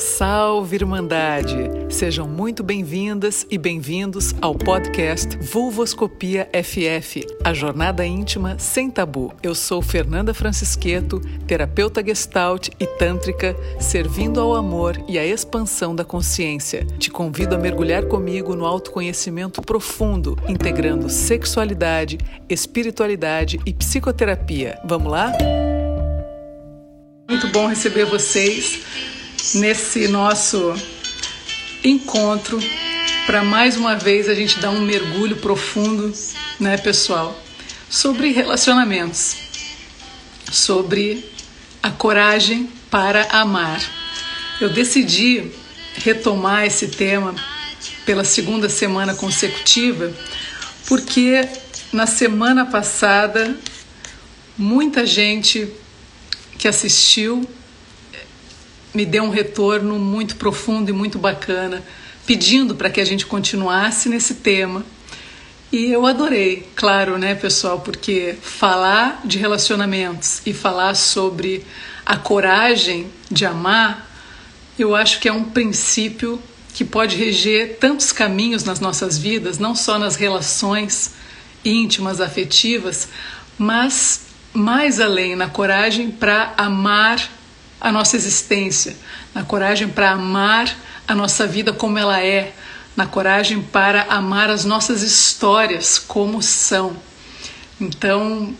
Salve, Irmandade! Sejam muito bem-vindas e bem-vindos ao podcast Vulvoscopia FF, a jornada íntima sem tabu. Eu sou Fernanda Francisqueto, terapeuta gestalt e tântrica, servindo ao amor e à expansão da consciência. Te convido a mergulhar comigo no autoconhecimento profundo, integrando sexualidade, espiritualidade e psicoterapia. Vamos lá? Muito bom receber vocês nesse nosso encontro, para mais uma vez a gente dar um mergulho profundo, né, pessoal, sobre relacionamentos, sobre a coragem para amar. Eu decidi retomar esse tema pela segunda semana consecutiva, porque na semana passada muita gente que assistiu me deu um retorno muito profundo e muito bacana, pedindo para que a gente continuasse nesse tema. E eu adorei, claro, né, pessoal, porque falar de relacionamentos e falar sobre a coragem de amar, eu acho que é um princípio que pode reger tantos caminhos nas nossas vidas, não só nas relações íntimas, afetivas, mas mais além, na coragem para amar a nossa existência, na coragem para amar a nossa vida como ela é, na coragem para amar as nossas histórias como são. Então,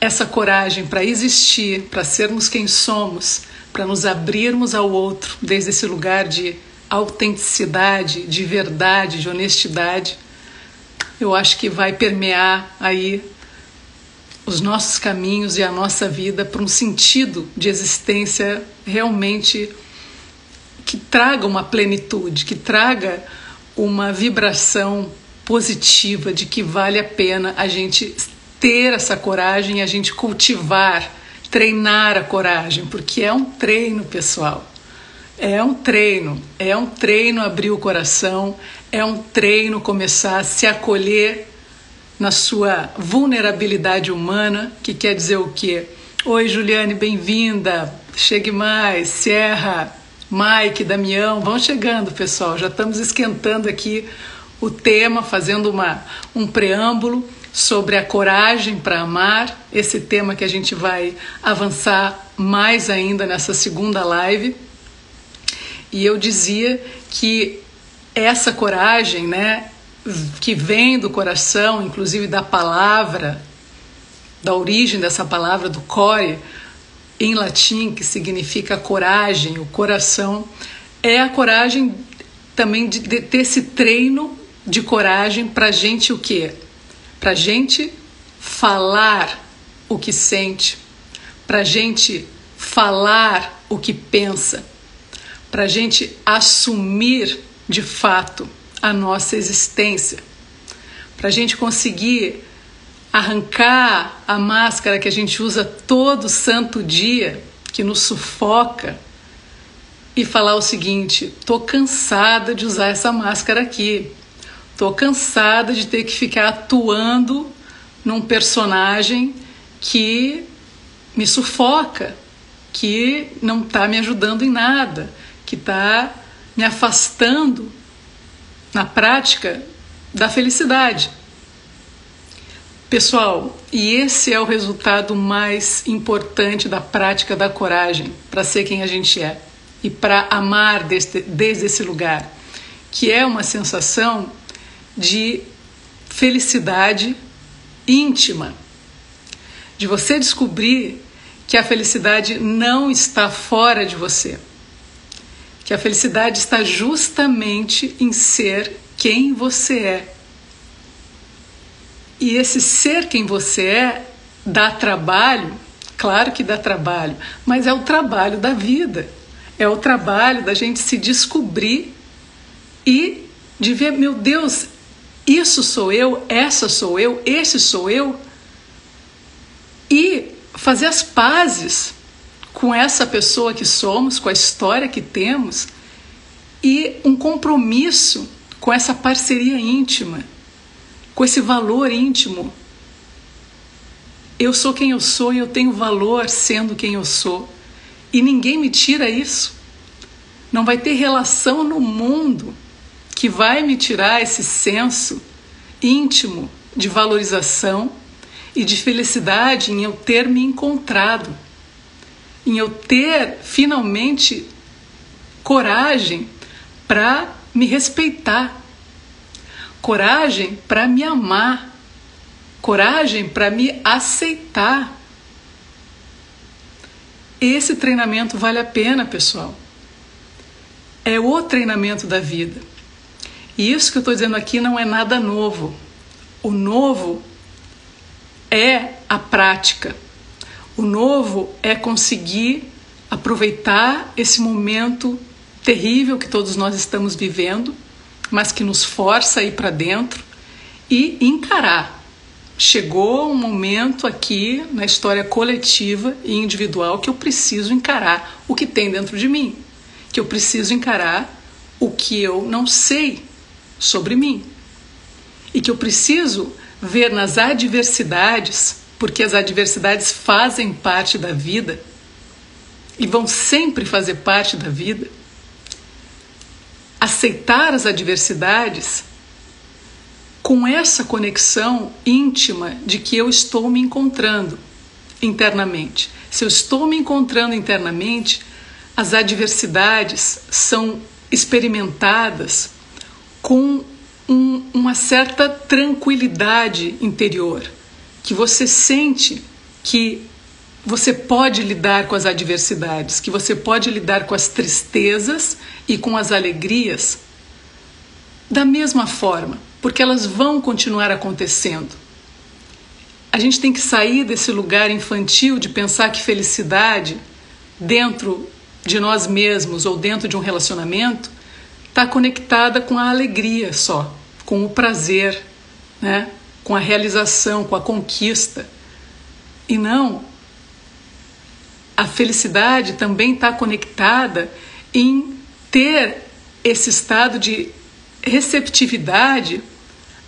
essa coragem para existir, para sermos quem somos, para nos abrirmos ao outro, desde esse lugar de autenticidade, de verdade, de honestidade, eu acho que vai permear aí os nossos caminhos e a nossa vida para um sentido de existência realmente que traga uma plenitude, que traga uma vibração positiva de que vale a pena a gente ter essa coragem, a gente cultivar, treinar a coragem, porque é um treino, pessoal. É um treino abrir o coração, é um treino começar a se acolher na sua vulnerabilidade humana, que quer dizer o quê? Oi, Juliane, bem-vinda, chegue mais, Serra, Mike, Damião, vão chegando, pessoal, já estamos esquentando aqui o tema, fazendo um preâmbulo sobre a coragem para amar, esse tema que a gente vai avançar mais ainda nessa segunda live. E eu dizia que essa coragem, né, que vem do coração, inclusive da palavra, da origem dessa palavra, do core, em latim, que significa coragem, o coração, é a coragem também de ter esse treino de coragem para a gente o quê? Para a gente falar o que sente, para a gente falar o que pensa, para a gente assumir de fato a nossa existência, para a gente conseguir arrancar a máscara que a gente usa todo santo dia, que nos sufoca, e falar o seguinte: tô cansada de usar essa máscara aqui, tô cansada de ter que ficar atuando num personagem que me sufoca, que não está me ajudando em nada, que está me afastando na prática da felicidade. Pessoal, e esse é o resultado mais importante da prática da coragem, para ser quem a gente é e para amar desde esse lugar, que é uma sensação de felicidade íntima, de você descobrir que a felicidade não está fora de você, que a felicidade está justamente em ser quem você é. E esse ser quem você é dá trabalho, claro que dá trabalho, mas é o trabalho da vida, é o trabalho da gente se descobrir e de ver, meu Deus, isso sou eu, essa sou eu, esse sou eu, e fazer as pazes com essa pessoa que somos, com a história que temos, e um compromisso com essa parceria íntima, com esse valor íntimo. Eu sou quem eu sou e eu tenho valor sendo quem eu sou. E ninguém me tira isso. Não vai ter relação no mundo que vai me tirar esse senso íntimo de valorização e de felicidade em eu ter me encontrado, em eu ter finalmente coragem para me respeitar, coragem para me amar, coragem para me aceitar. Esse treinamento vale a pena, pessoal. É o treinamento da vida. E isso que eu estou dizendo aqui não é nada novo. O novo é a prática. O novo é conseguir aproveitar esse momento terrível que todos nós estamos vivendo, mas que nos força a ir para dentro e encarar. Chegou um momento aqui na história coletiva e individual que eu preciso encarar o que tem dentro de mim, que eu preciso encarar o que eu não sei sobre mim e que eu preciso ver nas adversidades, porque as adversidades fazem parte da vida e vão sempre fazer parte da vida. Aceitar as adversidades com essa conexão íntima de que eu estou me encontrando internamente. Se eu estou me encontrando internamente, as adversidades são experimentadas com uma certa tranquilidade interior, que você sente que você pode lidar com as adversidades, que você pode lidar com as tristezas e com as alegrias da mesma forma, porque elas vão continuar acontecendo. A gente tem que sair desse lugar infantil de pensar que felicidade dentro de nós mesmos ou dentro de um relacionamento está conectada com a alegria só, com o prazer, né? Com a realização, com a conquista. E não, a felicidade também está conectada em ter esse estado de receptividade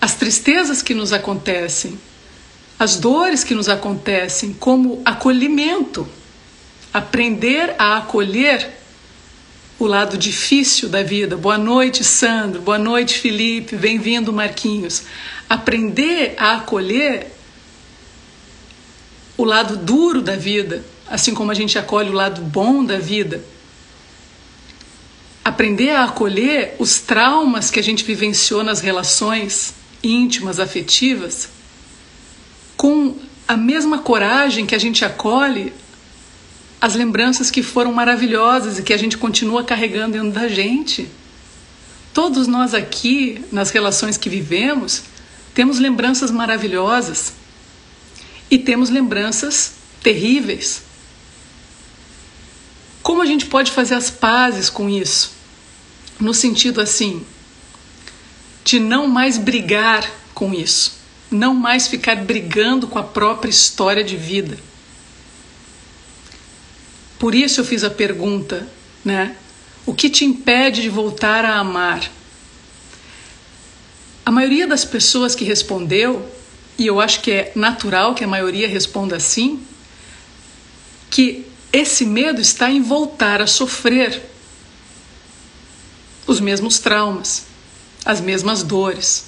às tristezas que nos acontecem, às dores que nos acontecem, como acolhimento. Aprender a acolher o lado difícil da vida. Boa noite, Sandro. Boa noite, Felipe. Bem-vindo, Marquinhos. Aprender a acolher o lado duro da vida, assim como a gente acolhe o lado bom da vida. Aprender a acolher os traumas que a gente vivenciou nas relações íntimas, afetivas, com a mesma coragem que a gente acolhe as lembranças que foram maravilhosas e que a gente continua carregando dentro da gente. Todos nós aqui, nas relações que vivemos, temos lembranças maravilhosas e temos lembranças terríveis. Como a gente pode fazer as pazes com isso? No sentido assim, de não mais brigar com isso, não mais ficar brigando com a própria história de vida. Por isso eu fiz a pergunta, né? O que te impede de voltar a amar? A maioria das pessoas que respondeu, e eu acho que é natural que a maioria responda assim, que esse medo está em voltar a sofrer os mesmos traumas, as mesmas dores,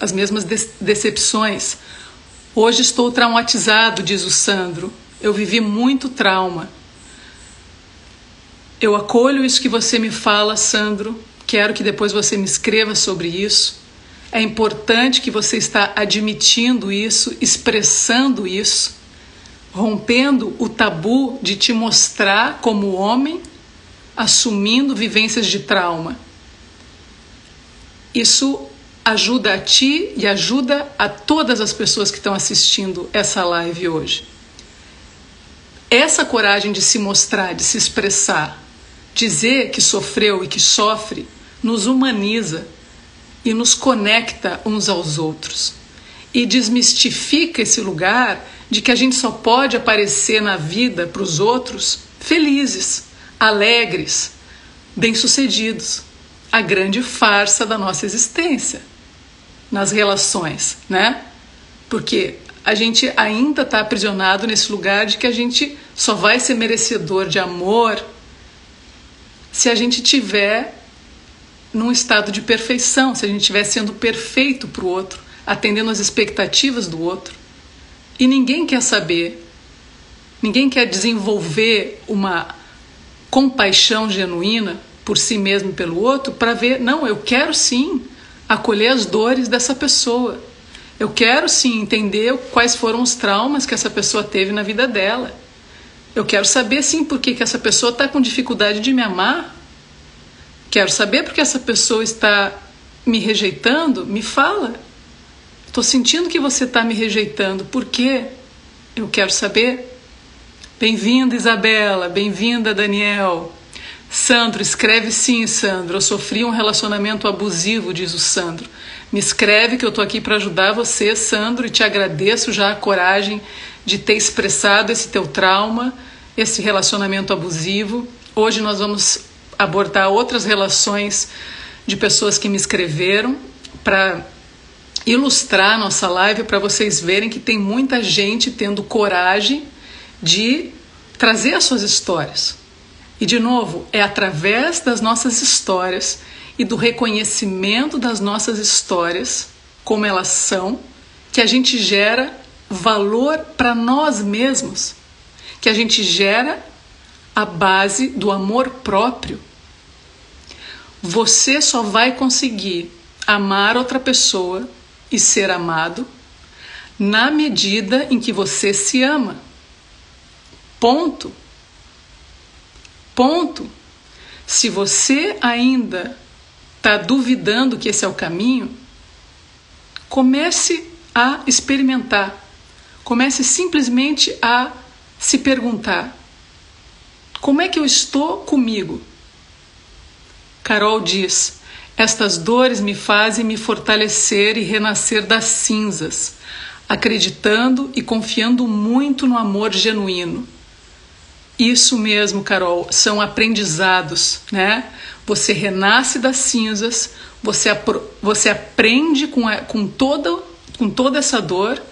as mesmas decepções. Hoje estou traumatizado, diz o Sandro. Eu vivi muito trauma. Eu acolho isso que você me fala, Sandro. Quero que depois você me escreva sobre isso. É importante que você está admitindo isso, expressando isso, rompendo o tabu de te mostrar como homem, assumindo vivências de trauma. Isso ajuda a ti e ajuda a todas as pessoas que estão assistindo essa live hoje. Essa coragem de se mostrar, de se expressar, dizer que sofreu e que sofre, nos humaniza e nos conecta uns aos outros. E desmistifica esse lugar de que a gente só pode aparecer na vida para os outros felizes, alegres, bem-sucedidos. A grande farsa da nossa existência nas relações, né? Porque a gente ainda está aprisionado nesse lugar de que a gente só vai ser merecedor de amor se a gente tiver num estado de perfeição, se a gente estiver sendo perfeito para o outro, atendendo às expectativas do outro. E ninguém quer saber, ninguém quer desenvolver uma compaixão genuína por si mesmo e pelo outro para ver, não, eu quero sim acolher as dores dessa pessoa. Eu quero sim entender quais foram os traumas que essa pessoa teve na vida dela. Eu quero saber sim por que essa pessoa está com dificuldade de me amar. Quero saber porque essa pessoa está me rejeitando. Me fala. Estou sentindo que você está me rejeitando. Por quê? Eu quero saber. Bem-vinda, Isabela. Bem-vinda, Daniel. Sandro, escreve sim, Sandro. Eu sofri um relacionamento abusivo, diz o Sandro. Me escreve que eu estou aqui para ajudar você, Sandro. E te agradeço já a coragem de ter expressado esse teu trauma, esse relacionamento abusivo. Hoje nós vamos abordar outras relações de pessoas que me escreveram para ilustrar a nossa live, para vocês verem que tem muita gente tendo coragem de trazer as suas histórias. E, de novo, é através das nossas histórias e do reconhecimento das nossas histórias, como elas são, que a gente gera valor para nós mesmos, que a gente gera a base do amor próprio. Você só vai conseguir amar outra pessoa e ser amado na medida em que você se ama. Ponto. Ponto. Se você ainda está duvidando que esse é o caminho, comece a experimentar. Comece simplesmente a se perguntar: como é que eu estou comigo? Carol diz: estas dores me fazem me fortalecer e renascer das cinzas, acreditando e confiando muito no amor genuíno. Isso mesmo, Carol, são aprendizados, né? Você renasce das cinzas, você aprende com toda essa dor,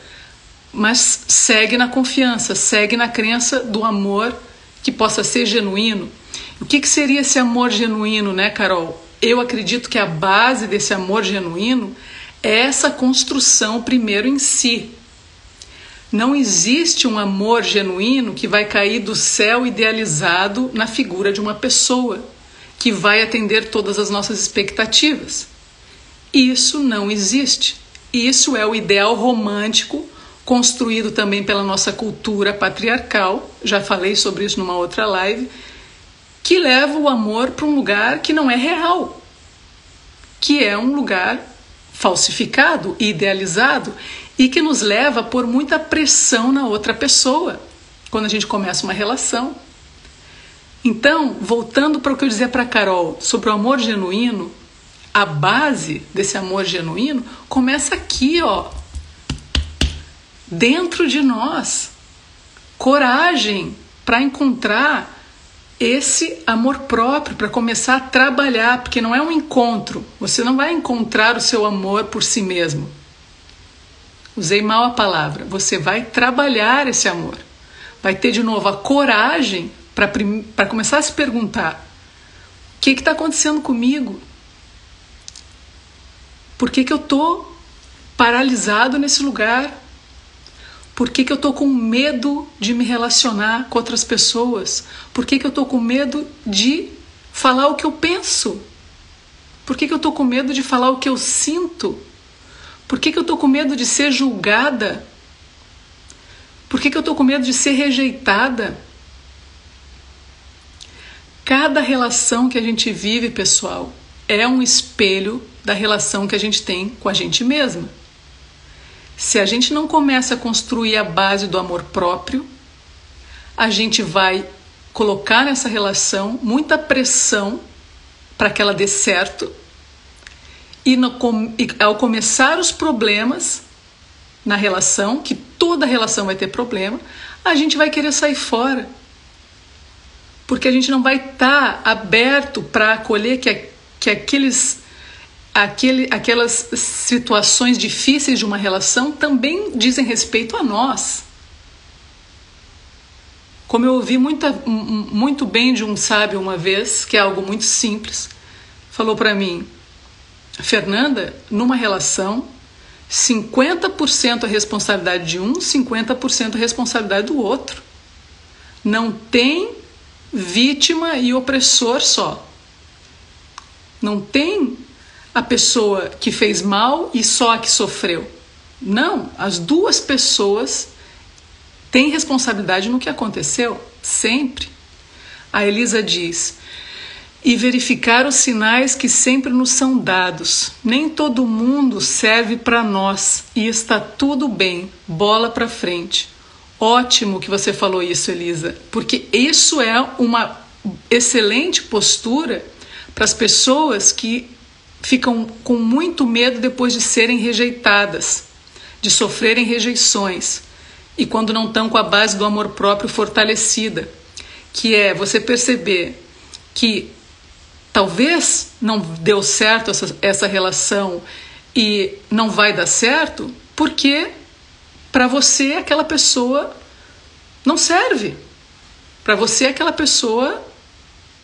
mas segue na confiança, segue na crença do amor que possa ser genuíno. O que seria esse amor genuíno, né, Carol? Eu acredito que a base desse amor genuíno é essa construção primeiro em si. Não existe um amor genuíno que vai cair do céu idealizado na figura de uma pessoa que vai atender todas as nossas expectativas. Isso não existe. Isso é o ideal romântico construído também pela nossa cultura patriarcal, já falei sobre isso numa outra live, que leva o amor para um lugar que não é real, que é um lugar falsificado, idealizado, e que nos leva a pôr muita pressão na outra pessoa, quando a gente começa uma relação. Então, voltando para o que eu dizia para a Carol, sobre o amor genuíno, a base desse amor genuíno começa aqui, ó, dentro de nós. Coragem para encontrar esse amor próprio, para começar a trabalhar, porque não é um encontro. Você não vai encontrar o seu amor por si mesmo. Usei mal a palavra. Você vai trabalhar esse amor. Vai ter de novo a coragem para começar a se perguntar: o que está acontecendo comigo? Por que eu estou paralisado nesse lugar? Por que eu estou com medo de me relacionar com outras pessoas? Por que eu estou com medo de falar o que eu penso? Por que eu estou com medo de falar o que eu sinto? Por que eu estou com medo de ser julgada? Por que eu estou com medo de ser rejeitada? Cada relação que a gente vive, pessoal, é um espelho da relação que a gente tem com a gente mesma. Se a gente não começa a construir a base do amor próprio, a gente vai colocar nessa relação muita pressão para que ela dê certo e ao começar os problemas na relação, que toda relação vai ter problema, a gente vai querer sair fora, porque a gente não vai estar aberto para acolher que aquelas situações difíceis de uma relação também dizem respeito a nós. Como eu ouvi muito bem de um sábio uma vez, que é algo muito simples, falou para mim: Fernanda, numa relação, 50% é responsabilidade de um, 50% é responsabilidade do outro. Não tem vítima e opressor só. Não tem a pessoa que fez mal e só a que sofreu. Não, as duas pessoas têm responsabilidade no que aconteceu, sempre. A Elisa diz: e verificar os sinais que sempre nos são dados. Nem todo mundo serve para nós e está tudo bem, bola para frente. Ótimo que você falou isso, Elisa, porque isso é uma excelente postura para as pessoas que ficam com muito medo depois de serem rejeitadas, de sofrerem rejeições, e quando não estão com a base do amor próprio fortalecida, que é você perceber que talvez não deu certo essa relação e não vai dar certo porque para você aquela pessoa não serve, para você aquela pessoa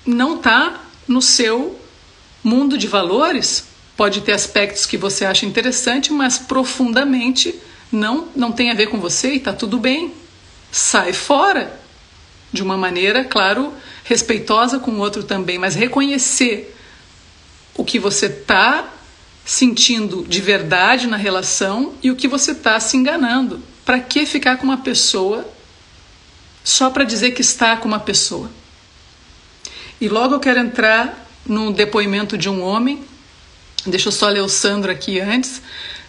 não está no seu mundo de valores. Pode ter aspectos que você acha interessante, mas profundamente não tem a ver com você e está tudo bem. Sai fora de uma maneira, claro, respeitosa com o outro também, mas reconhecer o que você está sentindo de verdade na relação e o que você está se enganando. Para que ficar com uma pessoa só para dizer que está com uma pessoa? E logo eu quero entrar no depoimento de um homem. Deixa eu só ler o Sandro aqui antes.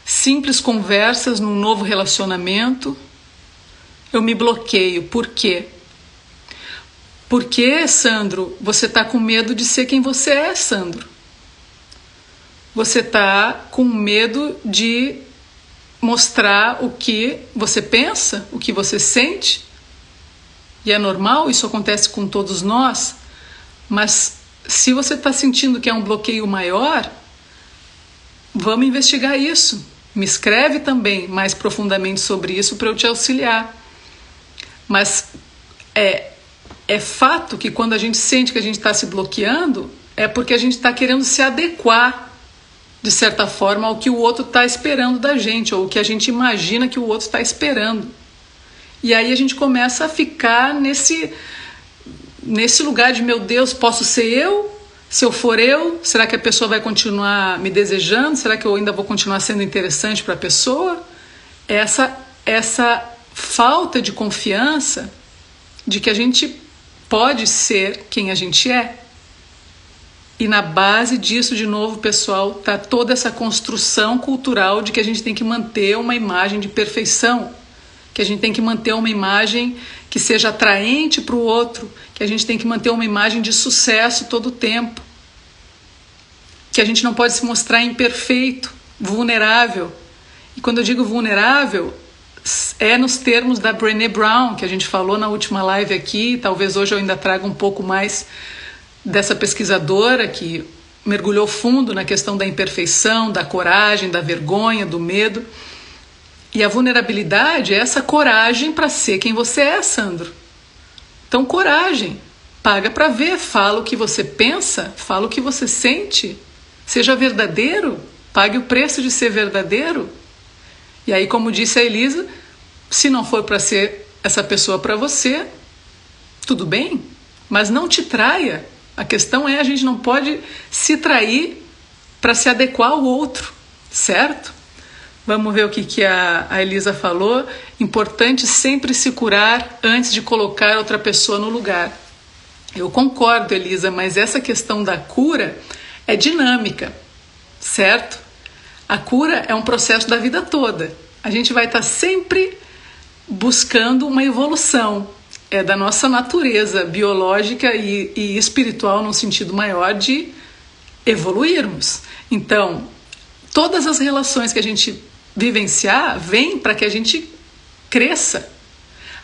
Simples conversas num novo relacionamento. Eu me bloqueio. Por quê? Porque, Sandro, você está com medo de ser quem você é, Sandro. Você está com medo de mostrar o que você pensa, o que você sente. E é normal, isso acontece com todos nós. Mas se você está sentindo que é um bloqueio maior, vamos investigar isso. Me escreve também mais profundamente sobre isso para eu te auxiliar. Mas é fato que quando a gente sente que a gente está se bloqueando, é porque a gente está querendo se adequar, de certa forma, ao que o outro está esperando da gente, ou o que a gente imagina que o outro está esperando. E aí a gente começa a ficar nesse lugar de, meu Deus, posso ser eu? Se eu for eu, será que a pessoa vai continuar me desejando? Será que eu ainda vou continuar sendo interessante para a pessoa? Essa falta de confiança de que a gente pode ser quem a gente é. E na base disso, de novo, pessoal, está toda essa construção cultural de que a gente tem que manter uma imagem de perfeição, que a gente tem que manter uma imagem que seja atraente para o outro, que a gente tem que manter uma imagem de sucesso todo o tempo, que a gente não pode se mostrar imperfeito, vulnerável. E quando eu digo vulnerável, é nos termos da Brené Brown, que a gente falou na última live aqui. Talvez hoje eu ainda traga um pouco mais dessa pesquisadora que mergulhou fundo na questão da imperfeição, da coragem, da vergonha, do medo. E a vulnerabilidade é essa coragem para ser quem você é, Sandro. Então, coragem. Paga para ver. Fala o que você pensa. Fala o que você sente. Seja verdadeiro. Pague o preço de ser verdadeiro. E aí, como disse a Elisa, se não for para ser essa pessoa para você, tudo bem. Mas não te traia. A questão é, a gente não pode se trair para se adequar ao outro. Certo? Vamos ver o que a Elisa falou. Importante sempre se curar antes de colocar outra pessoa no lugar. Eu concordo, Elisa, mas essa questão da cura é dinâmica, certo? A cura é um processo da vida toda. A gente vai estar sempre buscando uma evolução. É da nossa natureza biológica e espiritual, num sentido maior, de evoluirmos. Então, todas as relações que a gente vivenciar vem para que a gente cresça.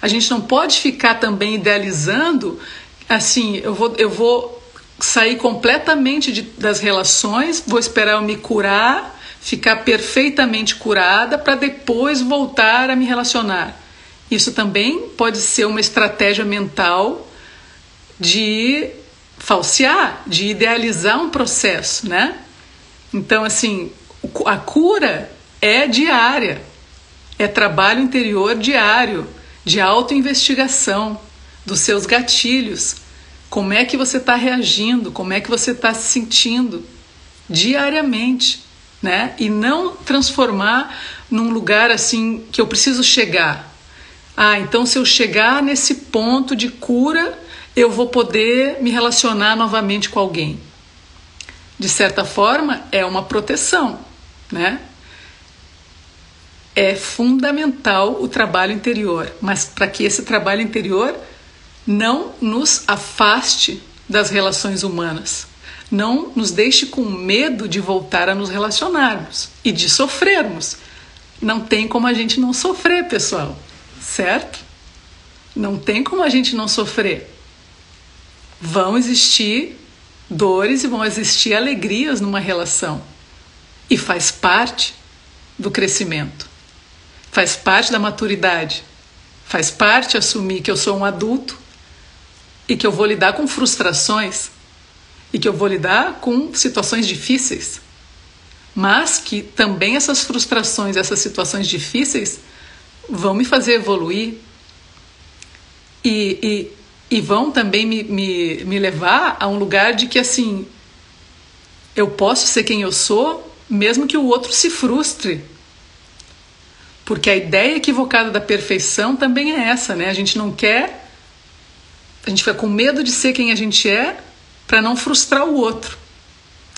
A gente não pode ficar também idealizando assim: eu vou sair completamente das relações, vou esperar eu me curar, ficar perfeitamente curada para depois voltar a me relacionar. Isso também pode ser uma estratégia mental de falsear, de idealizar um processo, né? Então, assim, a cura é diária, é trabalho interior diário, de autoinvestigação dos seus gatilhos. Como é que você está reagindo, como é que você está se sentindo diariamente, né? E não transformar num lugar assim que eu preciso chegar. Ah, então se eu chegar nesse ponto de cura, eu vou poder me relacionar novamente com alguém. De certa forma, é uma proteção, né? É fundamental o trabalho interior, mas para que esse trabalho interior não nos afaste das relações humanas, não nos deixe com medo de voltar a nos relacionarmos e de sofrermos. Não tem como a gente não sofrer, pessoal, certo? Não tem como a gente não sofrer. Vão existir dores e vão existir alegrias numa relação, e faz parte do crescimento, faz parte da maturidade, faz parte assumir que eu sou um adulto e que eu vou lidar com frustrações e que eu vou lidar com situações difíceis, mas que também essas frustrações, essas situações difíceis vão me fazer evoluir e vão também me levar a um lugar de que, assim, eu posso ser quem eu sou mesmo que o outro se frustre. Porque a ideia equivocada da perfeição também é essa, né? A gente não quer, a gente fica com medo de ser quem a gente é para não frustrar o outro.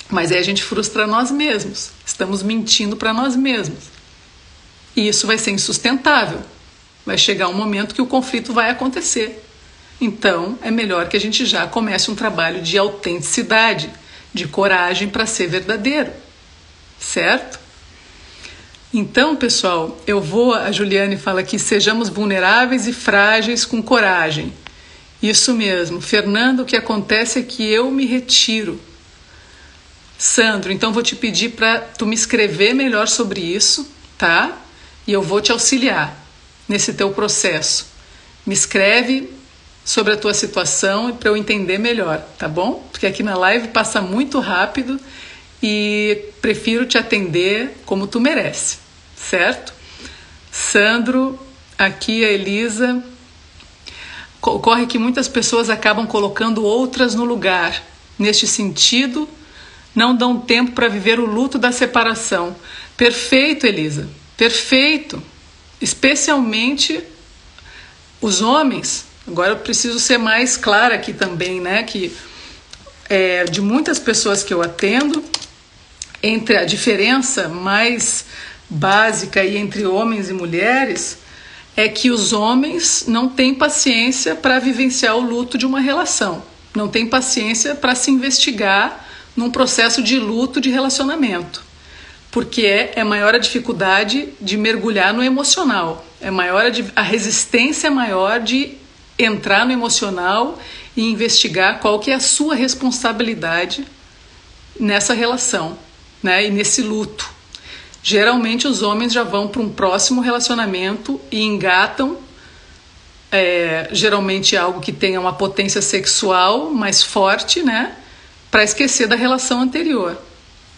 Mas aí a gente frustra nós mesmos, estamos mentindo para nós mesmos. E isso vai ser insustentável, vai chegar um momento que o conflito vai acontecer. Então é melhor que a gente já comece um trabalho de autenticidade, de coragem para ser verdadeiro, certo? Então, pessoal, a Juliane fala aqui, sejamos vulneráveis e frágeis com coragem. Isso mesmo. Fernando, o que acontece é que eu me retiro. Sandro, então vou te pedir para tu me escrever melhor sobre isso, tá? E eu vou te auxiliar nesse teu processo. Me escreve sobre a tua situação para eu entender melhor, tá bom? Porque aqui na live passa muito rápido e prefiro te atender como tu merece. Certo? Sandro, aqui a Elisa. Ocorre que muitas pessoas acabam colocando outras no lugar. Neste sentido, não dão tempo para viver o luto da separação. Perfeito, Elisa. Perfeito. Especialmente os homens. Agora eu preciso ser mais clara aqui também, né? Que é, de muitas pessoas que eu atendo, entre a diferença mais básica aí entre homens e mulheres é que os homens não têm paciência para vivenciar o luto de uma relação, não têm paciência para se investigar num processo de luto de relacionamento, porque é maior a dificuldade de mergulhar no emocional, é maior a resistência é maior de entrar no emocional e investigar qual que é a sua responsabilidade nessa relação, né, e nesse luto. Geralmente os homens já vão para um próximo relacionamento e engatam, geralmente algo que tenha uma potência sexual mais forte, né, para esquecer da relação anterior.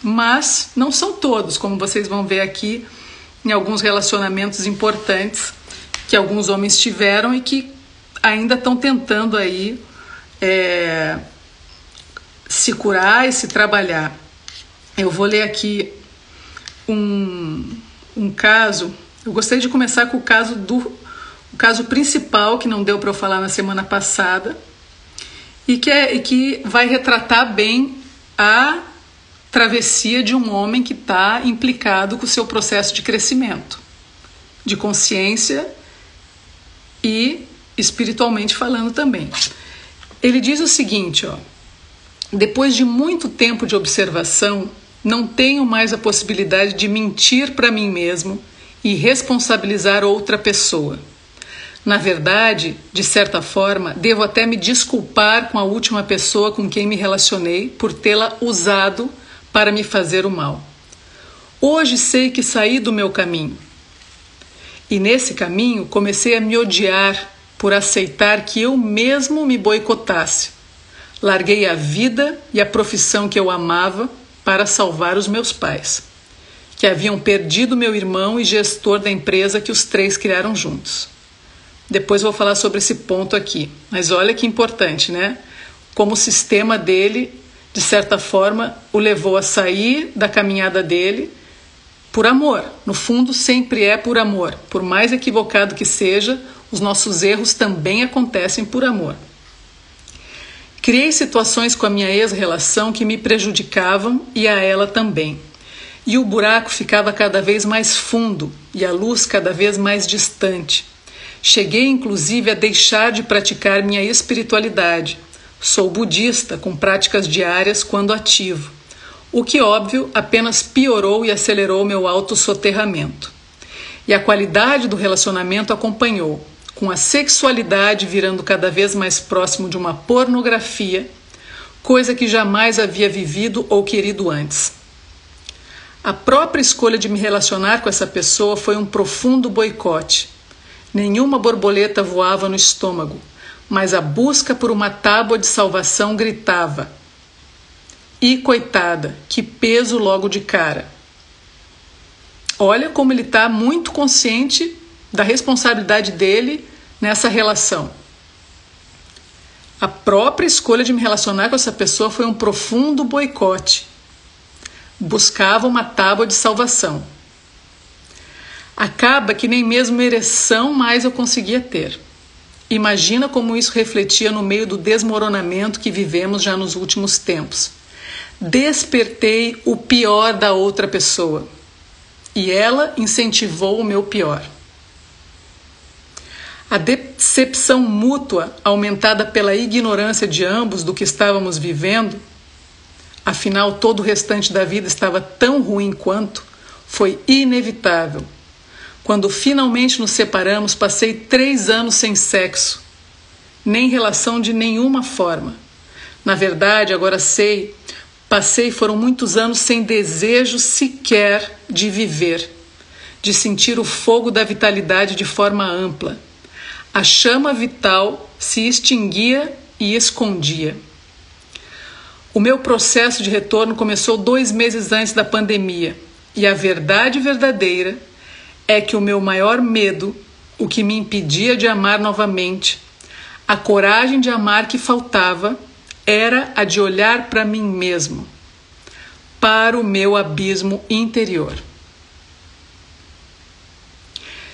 Mas não são todos, como vocês vão ver aqui, em alguns relacionamentos importantes que alguns homens tiveram e que ainda estão tentando aí se curar e se trabalhar. Eu vou ler aqui um caso. Eu gostaria de começar com o caso principal que não deu para eu falar na semana passada e que vai retratar bem a travessia de um homem que está implicado com o seu processo de crescimento, de consciência e espiritualmente falando também. Ele diz o seguinte, ó: depois de muito tempo de observação, não tenho mais a possibilidade de mentir para mim mesmo e responsabilizar outra pessoa. Na verdade, de certa forma, devo até me desculpar com a última pessoa com quem me relacionei por tê-la usado para me fazer o mal. Hoje sei que saí do meu caminho. E nesse caminho comecei a me odiar por aceitar que eu mesmo me boicotasse. Larguei a vida e a profissão que eu amava para salvar os meus pais, que haviam perdido meu irmão e gestor da empresa que os três criaram juntos. Depois vou falar sobre esse ponto aqui, mas olha que importante, né? Como o sistema dele, de certa forma, o levou a sair da caminhada dele por amor. No fundo, sempre é por amor. Por mais equivocado que seja, os nossos erros também acontecem por amor. Criei situações com a minha ex-relação que me prejudicavam e a ela também. E o buraco ficava cada vez mais fundo e a luz cada vez mais distante. Cheguei, inclusive, a deixar de praticar minha espiritualidade. Sou budista, com práticas diárias quando ativo. O que, óbvio, apenas piorou e acelerou meu autossoterramento. E a qualidade do relacionamento acompanhou, com a sexualidade virando cada vez mais próximo de uma pornografia, coisa que jamais havia vivido ou querido antes. A própria escolha de me relacionar com essa pessoa foi um profundo boicote. Nenhuma borboleta voava no estômago, mas a busca por uma tábua de salvação gritava. E coitada, que peso logo de cara. Olha como ele está muito consciente da responsabilidade dele nessa relação. A própria escolha de me relacionar com essa pessoa foi um profundo boicote. Buscava uma tábua de salvação. Acaba que nem mesmo ereção mais eu conseguia ter. Imagina como isso refletia no meio do desmoronamento que vivemos já nos últimos tempos. Despertei o pior da outra pessoa e ela incentivou o meu pior. A decepção mútua, aumentada pela ignorância de ambos do que estávamos vivendo, afinal todo o restante da vida estava tão ruim quanto, foi inevitável. Quando finalmente nos separamos, passei 3 anos sem sexo, nem relação de nenhuma forma. Na verdade, agora sei, foram muitos anos sem desejo sequer de viver, de sentir o fogo da vitalidade de forma ampla. A chama vital se extinguia e escondia. O meu processo de retorno começou 2 meses antes da pandemia, e a verdade verdadeira é que o meu maior medo, o que me impedia de amar novamente, a coragem de amar que faltava, era a de olhar para mim mesmo, para o meu abismo interior.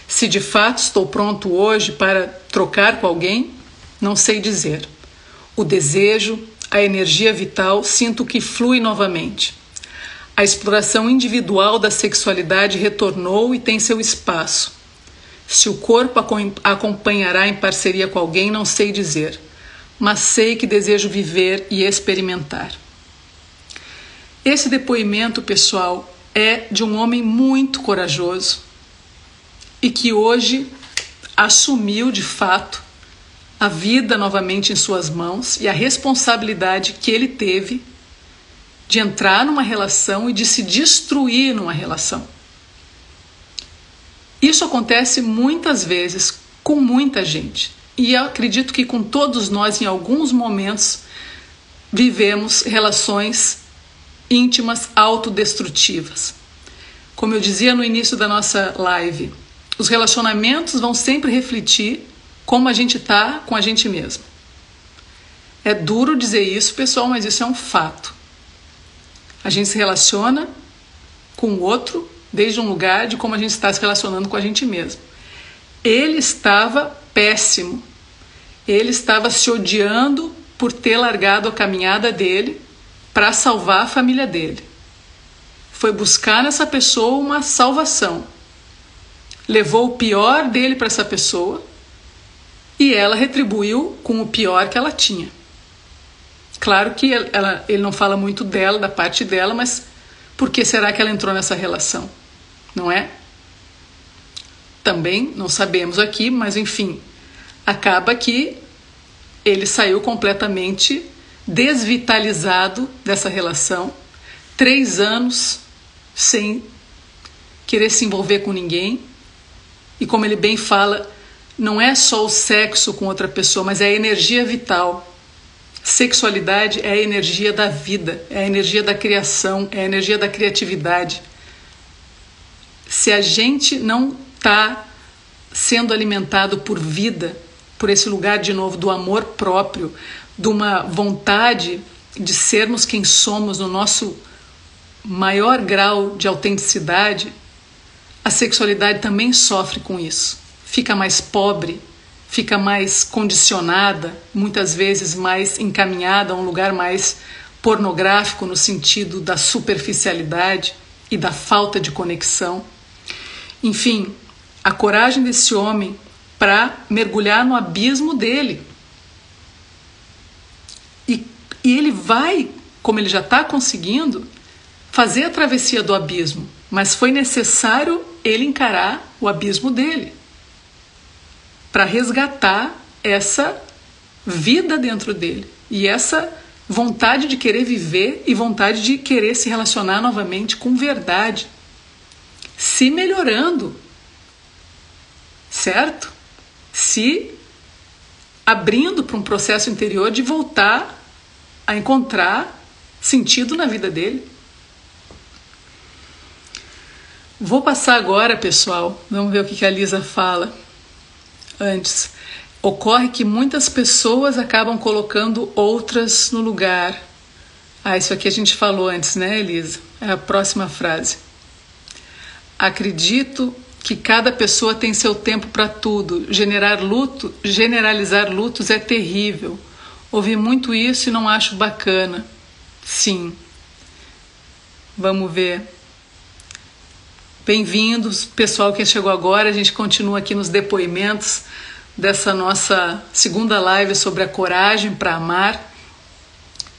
Se de fato estou pronto hoje para trocar com alguém, não sei dizer. O desejo, a energia vital, sinto que flui novamente. A exploração individual da sexualidade retornou e tem seu espaço. Se o corpo acompanhará em parceria com alguém, não sei dizer, mas sei que desejo viver e experimentar. Esse depoimento, pessoal, é de um homem muito corajoso e que hoje assumiu, de fato, a vida novamente em suas mãos e a responsabilidade que ele teve de entrar numa relação e de se destruir numa relação. Isso acontece muitas vezes com muita gente. E eu acredito que com todos nós, em alguns momentos, vivemos relações íntimas autodestrutivas. Como eu dizia no início da nossa live, os relacionamentos vão sempre refletir como a gente está com a gente mesmo. É duro dizer isso, pessoal, mas isso é um fato. A gente se relaciona com o outro desde um lugar de como a gente está se relacionando com a gente mesmo. Ele estava péssimo. Ele estava se odiando por ter largado a caminhada dele para salvar a família dele. Foi buscar nessa pessoa uma salvação. Levou o pior dele para essa pessoa e ela retribuiu com o pior que ela tinha. Claro que ele não fala muito dela, da parte dela, mas por que será que ela entrou nessa relação? Não é? Também não sabemos aqui, mas enfim, acaba que ele saiu completamente desvitalizado dessa relação, 3 anos sem querer se envolver com ninguém E como ele bem fala, não é só o sexo com outra pessoa, mas é a energia vital. Sexualidade é a energia da vida, é a energia da criação, é a energia da criatividade. Se a gente não está sendo alimentado por vida, por esse lugar de novo do amor próprio, de uma vontade de sermos quem somos no nosso maior grau de autenticidade, a sexualidade também sofre com isso. Fica mais pobre, fica mais condicionada, muitas vezes mais encaminhada a um lugar mais pornográfico no sentido da superficialidade e da falta de conexão. Enfim, a coragem desse homem para mergulhar no abismo dele. E ele vai, como ele já está conseguindo, fazer a travessia do abismo, mas foi necessário ele encarar o abismo dele para resgatar essa vida dentro dele e essa vontade de querer viver e vontade de querer se relacionar novamente com verdade, se melhorando, certo? Se abrindo para um processo interior de voltar a encontrar sentido na vida dele. Vou passar agora, pessoal, vamos ver o que a Lisa fala. Antes, ocorre que muitas pessoas acabam colocando outras no lugar. Ah, isso aqui a gente falou antes, né, Elisa? É a próxima frase. Acredito que cada pessoa tem seu tempo para tudo. Generalizar lutos é terrível. Ouvi muito isso e não acho bacana. Sim. Vamos ver. Bem-vindos, pessoal, quem chegou agora. A gente continua aqui nos depoimentos dessa nossa segunda live sobre a coragem para amar.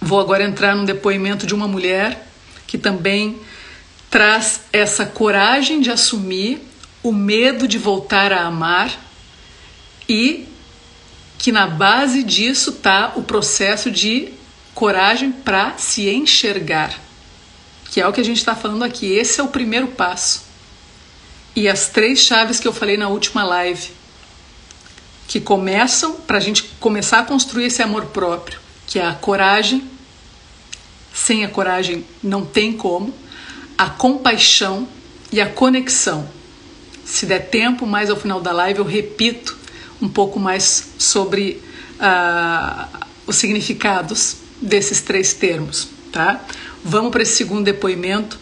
Vou agora entrar num depoimento de uma mulher que também traz essa coragem de assumir o medo de voltar a amar e que na base disso está o processo de coragem para se enxergar, que é o que a gente está falando aqui. Esse é o primeiro passo. E as 3 chaves que eu falei na última live, que começam para a gente começar a construir esse amor próprio, que é a coragem. Sem a coragem não tem como. A compaixão e a conexão. Se der tempo, mais ao final da live eu repito um pouco mais sobre os significados desses 3 termos, tá? Vamos para esse segundo depoimento.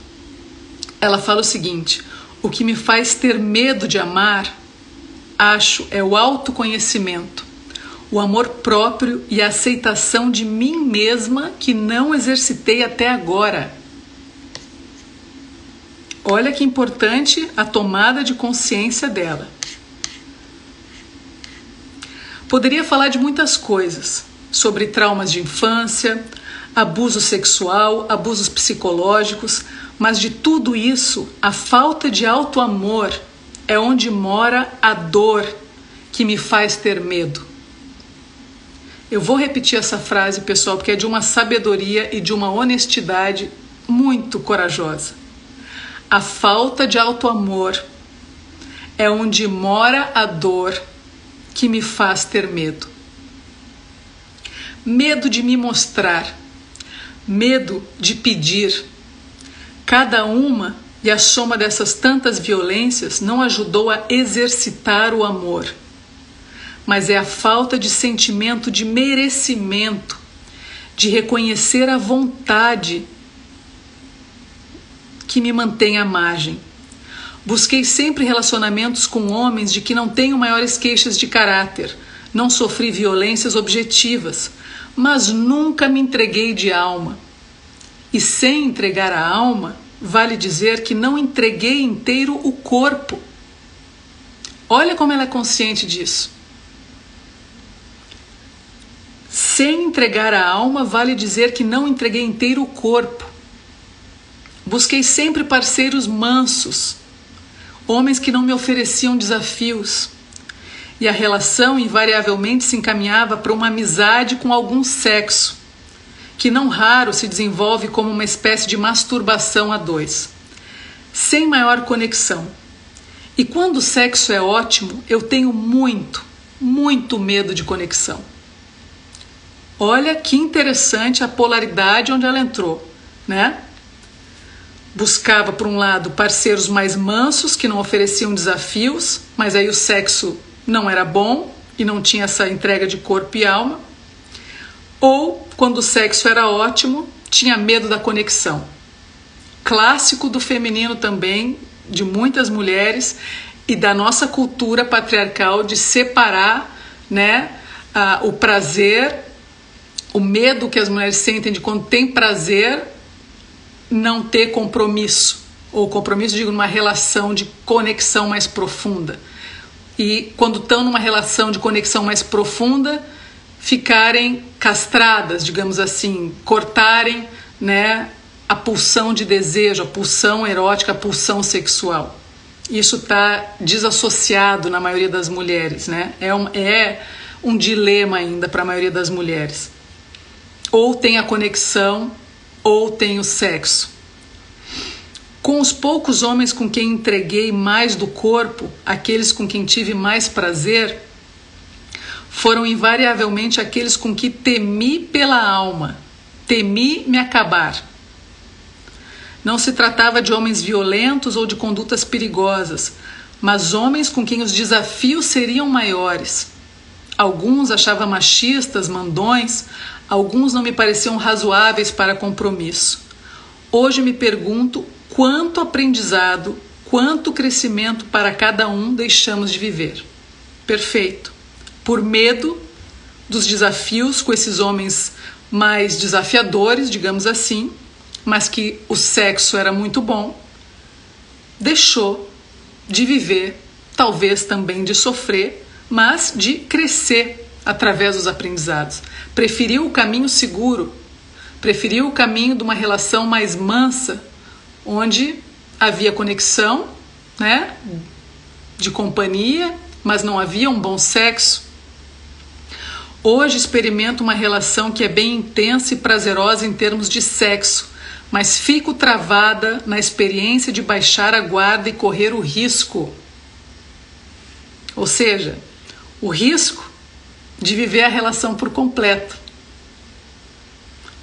Ela fala o seguinte: o que me faz ter medo de amar, acho, é o autoconhecimento, o amor próprio e a aceitação de mim mesma que não exercitei até agora. Olha que importante a tomada de consciência dela. Poderia falar de muitas coisas, sobre traumas de infância, abuso sexual, abusos psicológicos, mas de tudo isso, a falta de auto-amor é onde mora a dor que me faz ter medo. Eu vou repetir essa frase, pessoal, porque é de uma sabedoria e de uma honestidade muito corajosa. A falta de auto-amor é onde mora a dor que me faz ter medo. Medo de me mostrar, medo de pedir. Cada uma e a soma dessas tantas violências não ajudou a exercitar o amor, mas é a falta de sentimento de merecimento, de reconhecer a vontade que me mantém à margem. Busquei sempre relacionamentos com homens de que não tenho maiores queixas de caráter, não sofri violências objetivas, mas nunca me entreguei de alma. E sem entregar a alma, vale dizer que não entreguei inteiro o corpo. Olha como ela é consciente disso. Sem entregar a alma, vale dizer que não entreguei inteiro o corpo. Busquei sempre parceiros mansos, homens que não me ofereciam desafios, e a relação invariavelmente se encaminhava para uma amizade com algum sexo, que não raro se desenvolve como uma espécie de masturbação a 2, sem maior conexão. E quando o sexo é ótimo, eu tenho muito, muito medo de conexão. Olha que interessante a polaridade onde ela entrou, né? Buscava, por um lado, parceiros mais mansos, que não ofereciam desafios, mas aí o sexo não era bom e não tinha essa entrega de corpo e alma. Ou, quando o sexo era ótimo, tinha medo da conexão. Clássico do feminino também, de muitas mulheres, e da nossa cultura patriarcal de separar, né, o prazer, o medo que as mulheres sentem de quando tem prazer, não ter compromisso, ou compromisso, digo, numa relação de conexão mais profunda. E quando estão numa relação de conexão mais profunda, ficarem castradas, digamos assim, cortarem, né, a pulsão de desejo, a pulsão erótica, a pulsão sexual. Isso está desassociado na maioria das mulheres, né? É um dilema ainda para a maioria das mulheres. Ou tem a conexão, ou tem o sexo. Com os poucos homens com quem entreguei mais do corpo, aqueles com quem tive mais prazer, foram invariavelmente aqueles com que temi pela alma, temi me acabar. Não se tratava de homens violentos ou de condutas perigosas, mas homens com quem os desafios seriam maiores. Alguns achava machistas, mandões, alguns não me pareciam razoáveis para compromisso. Hoje me pergunto quanto aprendizado, quanto crescimento para cada um deixamos de viver. Perfeito. Por medo dos desafios com esses homens mais desafiadores, digamos assim, mas que o sexo era muito bom, deixou de viver, talvez também de sofrer, mas de crescer através dos aprendizados. Preferiu o caminho seguro, preferiu o caminho de uma relação mais mansa, onde havia conexão, né, de companhia, mas não havia um bom sexo. Hoje experimento uma relação que é bem intensa e prazerosa em termos de sexo, mas fico travada na experiência de baixar a guarda e correr o risco. Ou seja, o risco de viver a relação por completo.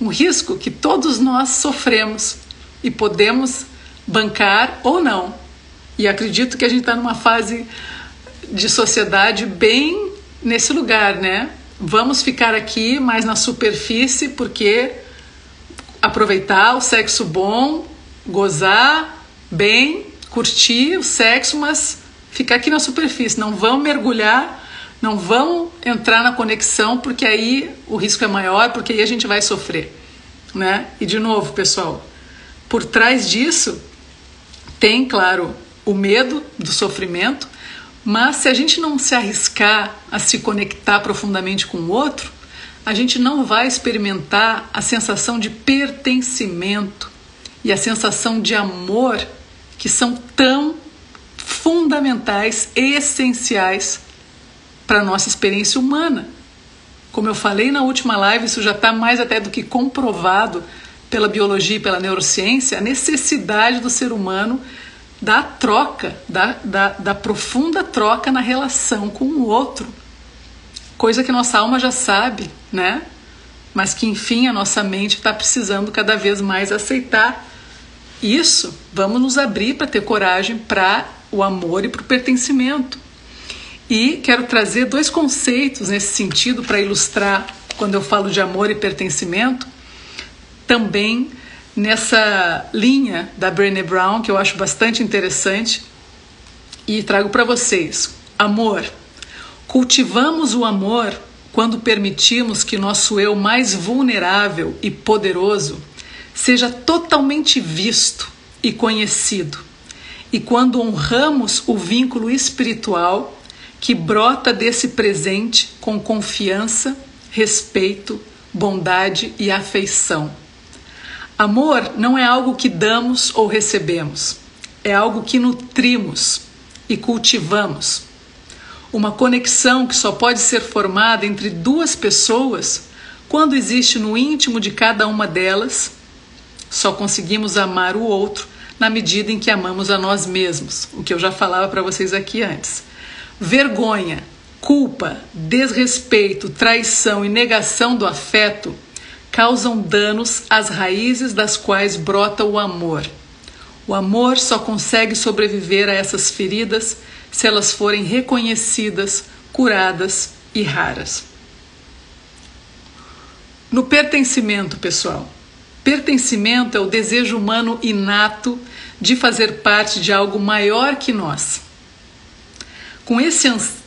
Um risco que todos nós sofremos e podemos bancar ou não. E acredito que a gente está numa fase de sociedade bem nesse lugar, né? Vamos ficar aqui mais na superfície porque aproveitar o sexo bom, gozar bem, curtir o sexo, mas ficar aqui na superfície, não vão mergulhar, não vão entrar na conexão, porque aí o risco é maior, porque aí a gente vai sofrer, né? E de novo, pessoal, por trás disso tem, claro, o medo do sofrimento, mas se a gente não se arriscar a se conectar profundamente com o outro, a gente não vai experimentar a sensação de pertencimento e a sensação de amor que são tão fundamentais, essenciais para a nossa experiência humana. Como eu falei na última live, isso já está mais até do que comprovado pela biologia e pela neurociência, a necessidade do ser humano da troca, da profunda troca na relação com o outro. Coisa que nossa alma já sabe, né? Mas que, enfim, a nossa mente está precisando cada vez mais aceitar isso. Vamos nos abrir para ter coragem para o amor e para o pertencimento. E quero trazer dois conceitos nesse sentido para ilustrar quando eu falo de amor e pertencimento, também nessa linha da Brené Brown, que eu acho bastante interessante, e trago para vocês. Amor. Cultivamos o amor quando permitimos que nosso eu mais vulnerável e poderoso seja totalmente visto e conhecido, e quando honramos o vínculo espiritual que brota desse presente com confiança, respeito, bondade e afeição. Amor não é algo que damos ou recebemos, é algo que nutrimos e cultivamos. Uma conexão que só pode ser formada entre duas pessoas quando existe no íntimo de cada uma delas. Só conseguimos amar o outro na medida em que amamos a nós mesmos, o que eu já falava para vocês aqui antes. Vergonha, culpa, desrespeito, traição e negação do afeto causam danos às raízes das quais brota o amor. O amor só consegue sobreviver a essas feridas se elas forem reconhecidas, curadas e raras. No pertencimento, pessoal. Pertencimento é o desejo humano inato de fazer parte de algo maior que nós.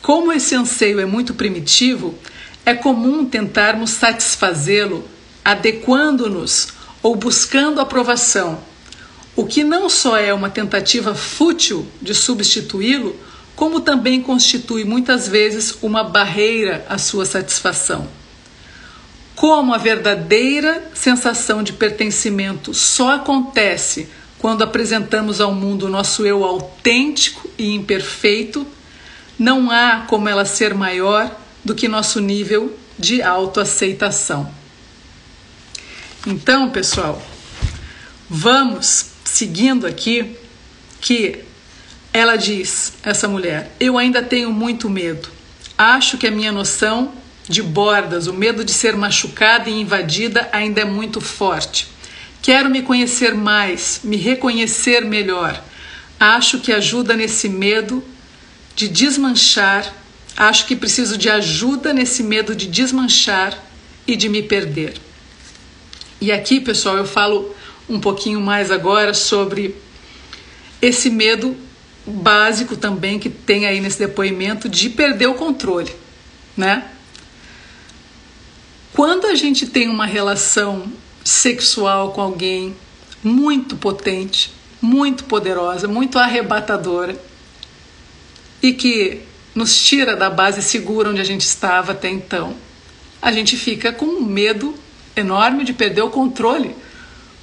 Como esse anseio é muito primitivo, é comum tentarmos satisfazê-lo adequando-nos ou buscando aprovação, o que não só é uma tentativa fútil de substituí-lo, como também constitui muitas vezes uma barreira à sua satisfação. Como a verdadeira sensação de pertencimento só acontece quando apresentamos ao mundo o nosso eu autêntico e imperfeito, não há como ela ser maior do que nosso nível de autoaceitação. Então, pessoal, vamos seguindo aqui que ela diz, essa mulher, eu ainda tenho muito medo. Acho que a minha noção de bordas, o medo de ser machucada e invadida ainda é muito forte. Quero me conhecer mais, me reconhecer melhor. Acho que ajuda nesse medo de desmanchar, acho que preciso de ajuda nesse medo de desmanchar e de me perder. E aqui, pessoal, eu falo um pouquinho mais agora sobre esse medo básico também que tem aí nesse depoimento de perder o controle, né? Quando a gente tem uma relação sexual com alguém muito potente, muito poderosa, muito arrebatadora e que nos tira da base segura onde a gente estava até então, a gente fica com um medo enorme de perder o controle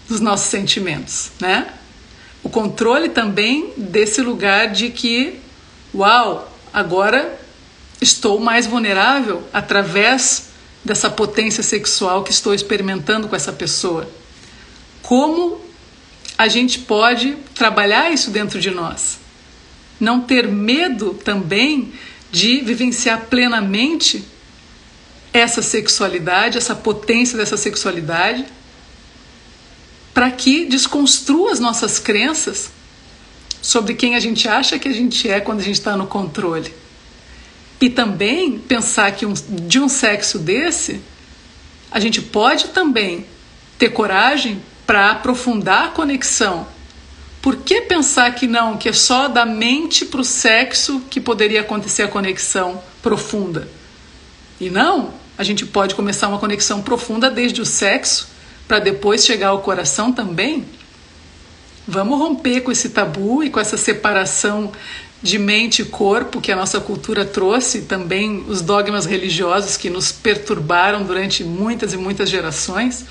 dos nossos sentimentos, né? O controle também desse lugar de que, uau, agora estou mais vulnerável através dessa potência sexual que estou experimentando com essa pessoa. Como a gente pode trabalhar isso dentro de nós? Não ter medo também de vivenciar plenamente essa sexualidade, essa potência dessa sexualidade, para que desconstrua as nossas crenças sobre quem a gente acha que a gente é quando a gente está no controle. E também pensar que de um sexo desse, a gente pode também ter coragem para aprofundar a conexão. Por que pensar que não, que é só da mente para o sexo que poderia acontecer a conexão profunda? E não, a gente pode começar uma conexão profunda desde o sexo para depois chegar ao coração também. Vamos romper com esse tabu e com essa separação de mente e corpo que a nossa cultura trouxe, também os dogmas religiosos que nos perturbaram durante muitas e muitas gerações.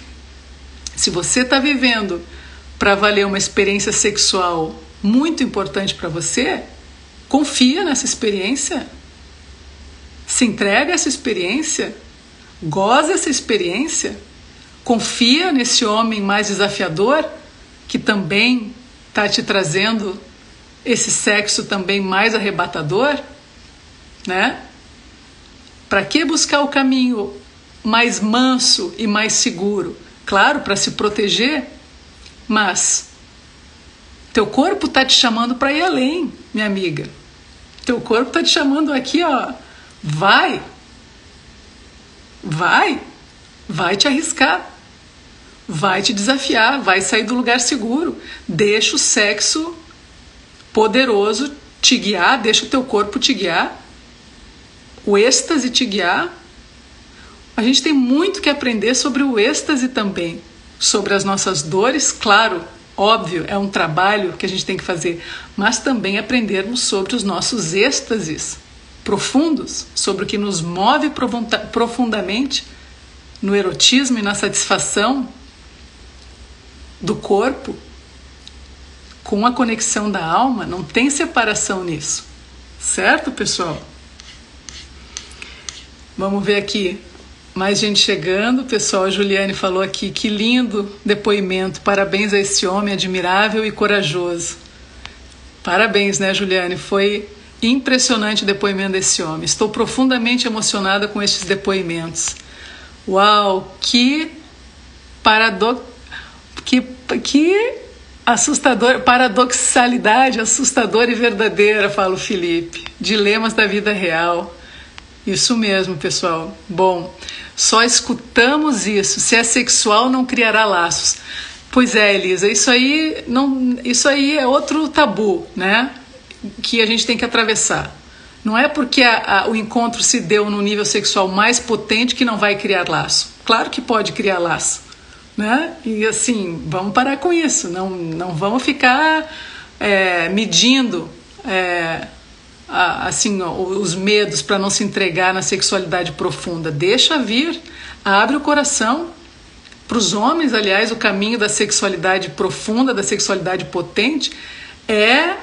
Se você está vivendo para valer uma experiência sexual muito importante para você, confia nessa experiência. Se entrega a essa experiência, goza essa experiência, confia nesse homem mais desafiador que também está te trazendo esse sexo também mais arrebatador, né? Para que buscar o caminho mais manso e mais seguro? Claro, para se proteger, mas teu corpo está te chamando para ir além, minha amiga. Teu corpo está te chamando aqui, ó. Vai te arriscar, vai te desafiar, vai sair do lugar seguro, deixa o sexo poderoso te guiar, deixa o teu corpo te guiar, o êxtase te guiar. A gente tem muito que aprender sobre o êxtase também, sobre as nossas dores, claro, óbvio, é um trabalho que a gente tem que fazer, mas também aprendermos sobre os nossos êxtases profundos, sobre o que nos move profundamente no erotismo e na satisfação do corpo com a conexão da alma. Não tem separação nisso, certo, pessoal? Vamos ver aqui Mais gente chegando, pessoal, a Juliane falou aqui, que lindo depoimento, parabéns a esse homem admirável e corajoso. Parabéns, né, Juliane, foi impressionante o depoimento desse homem, estou profundamente emocionada com estes depoimentos. Uau, que assustador, paradoxalidade assustadora e verdadeira, fala o Felipe, dilemas da vida real. Isso mesmo, pessoal. Bom, só escutamos isso. Se é sexual, não criará laços. Pois é, Elisa, isso aí é outro tabu, né? Que a gente tem que atravessar. Não é porque o encontro se deu no nível sexual mais potente que não vai criar laço. Claro que pode criar laço, né? E assim, vamos parar com isso. Não vamos ficar medindo... assim, os medos para não se entregar na sexualidade profunda. Deixa vir, abre o coração. Para os homens, aliás, o caminho da sexualidade profunda, da sexualidade potente, é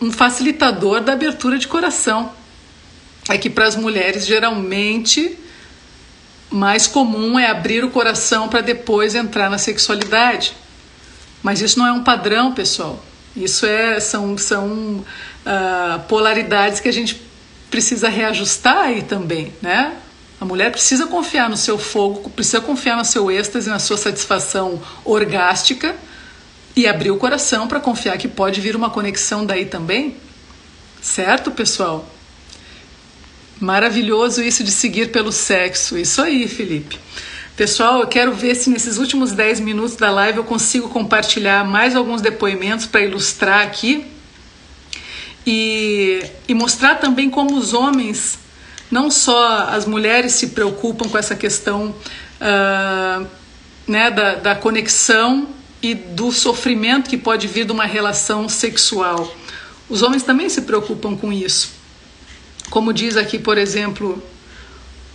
um facilitador da abertura de coração. É que para as mulheres, geralmente, mais comum é abrir o coração para depois entrar na sexualidade. Mas isso não é um padrão, pessoal. Isso são polaridades que a gente precisa reajustar aí também, né? A mulher precisa confiar no seu fogo, precisa confiar no seu êxtase, na sua satisfação orgástica e abrir o coração para confiar que pode vir uma conexão daí também, certo, pessoal? Maravilhoso isso de seguir pelo sexo, isso aí, Felipe. Pessoal, eu quero ver se nesses últimos 10 minutos da live eu consigo compartilhar mais alguns depoimentos para ilustrar aqui e mostrar também como os homens, não só as mulheres, se preocupam com essa questão da conexão e do sofrimento que pode vir de uma relação sexual. Os homens também se preocupam com isso. Como diz aqui, por exemplo...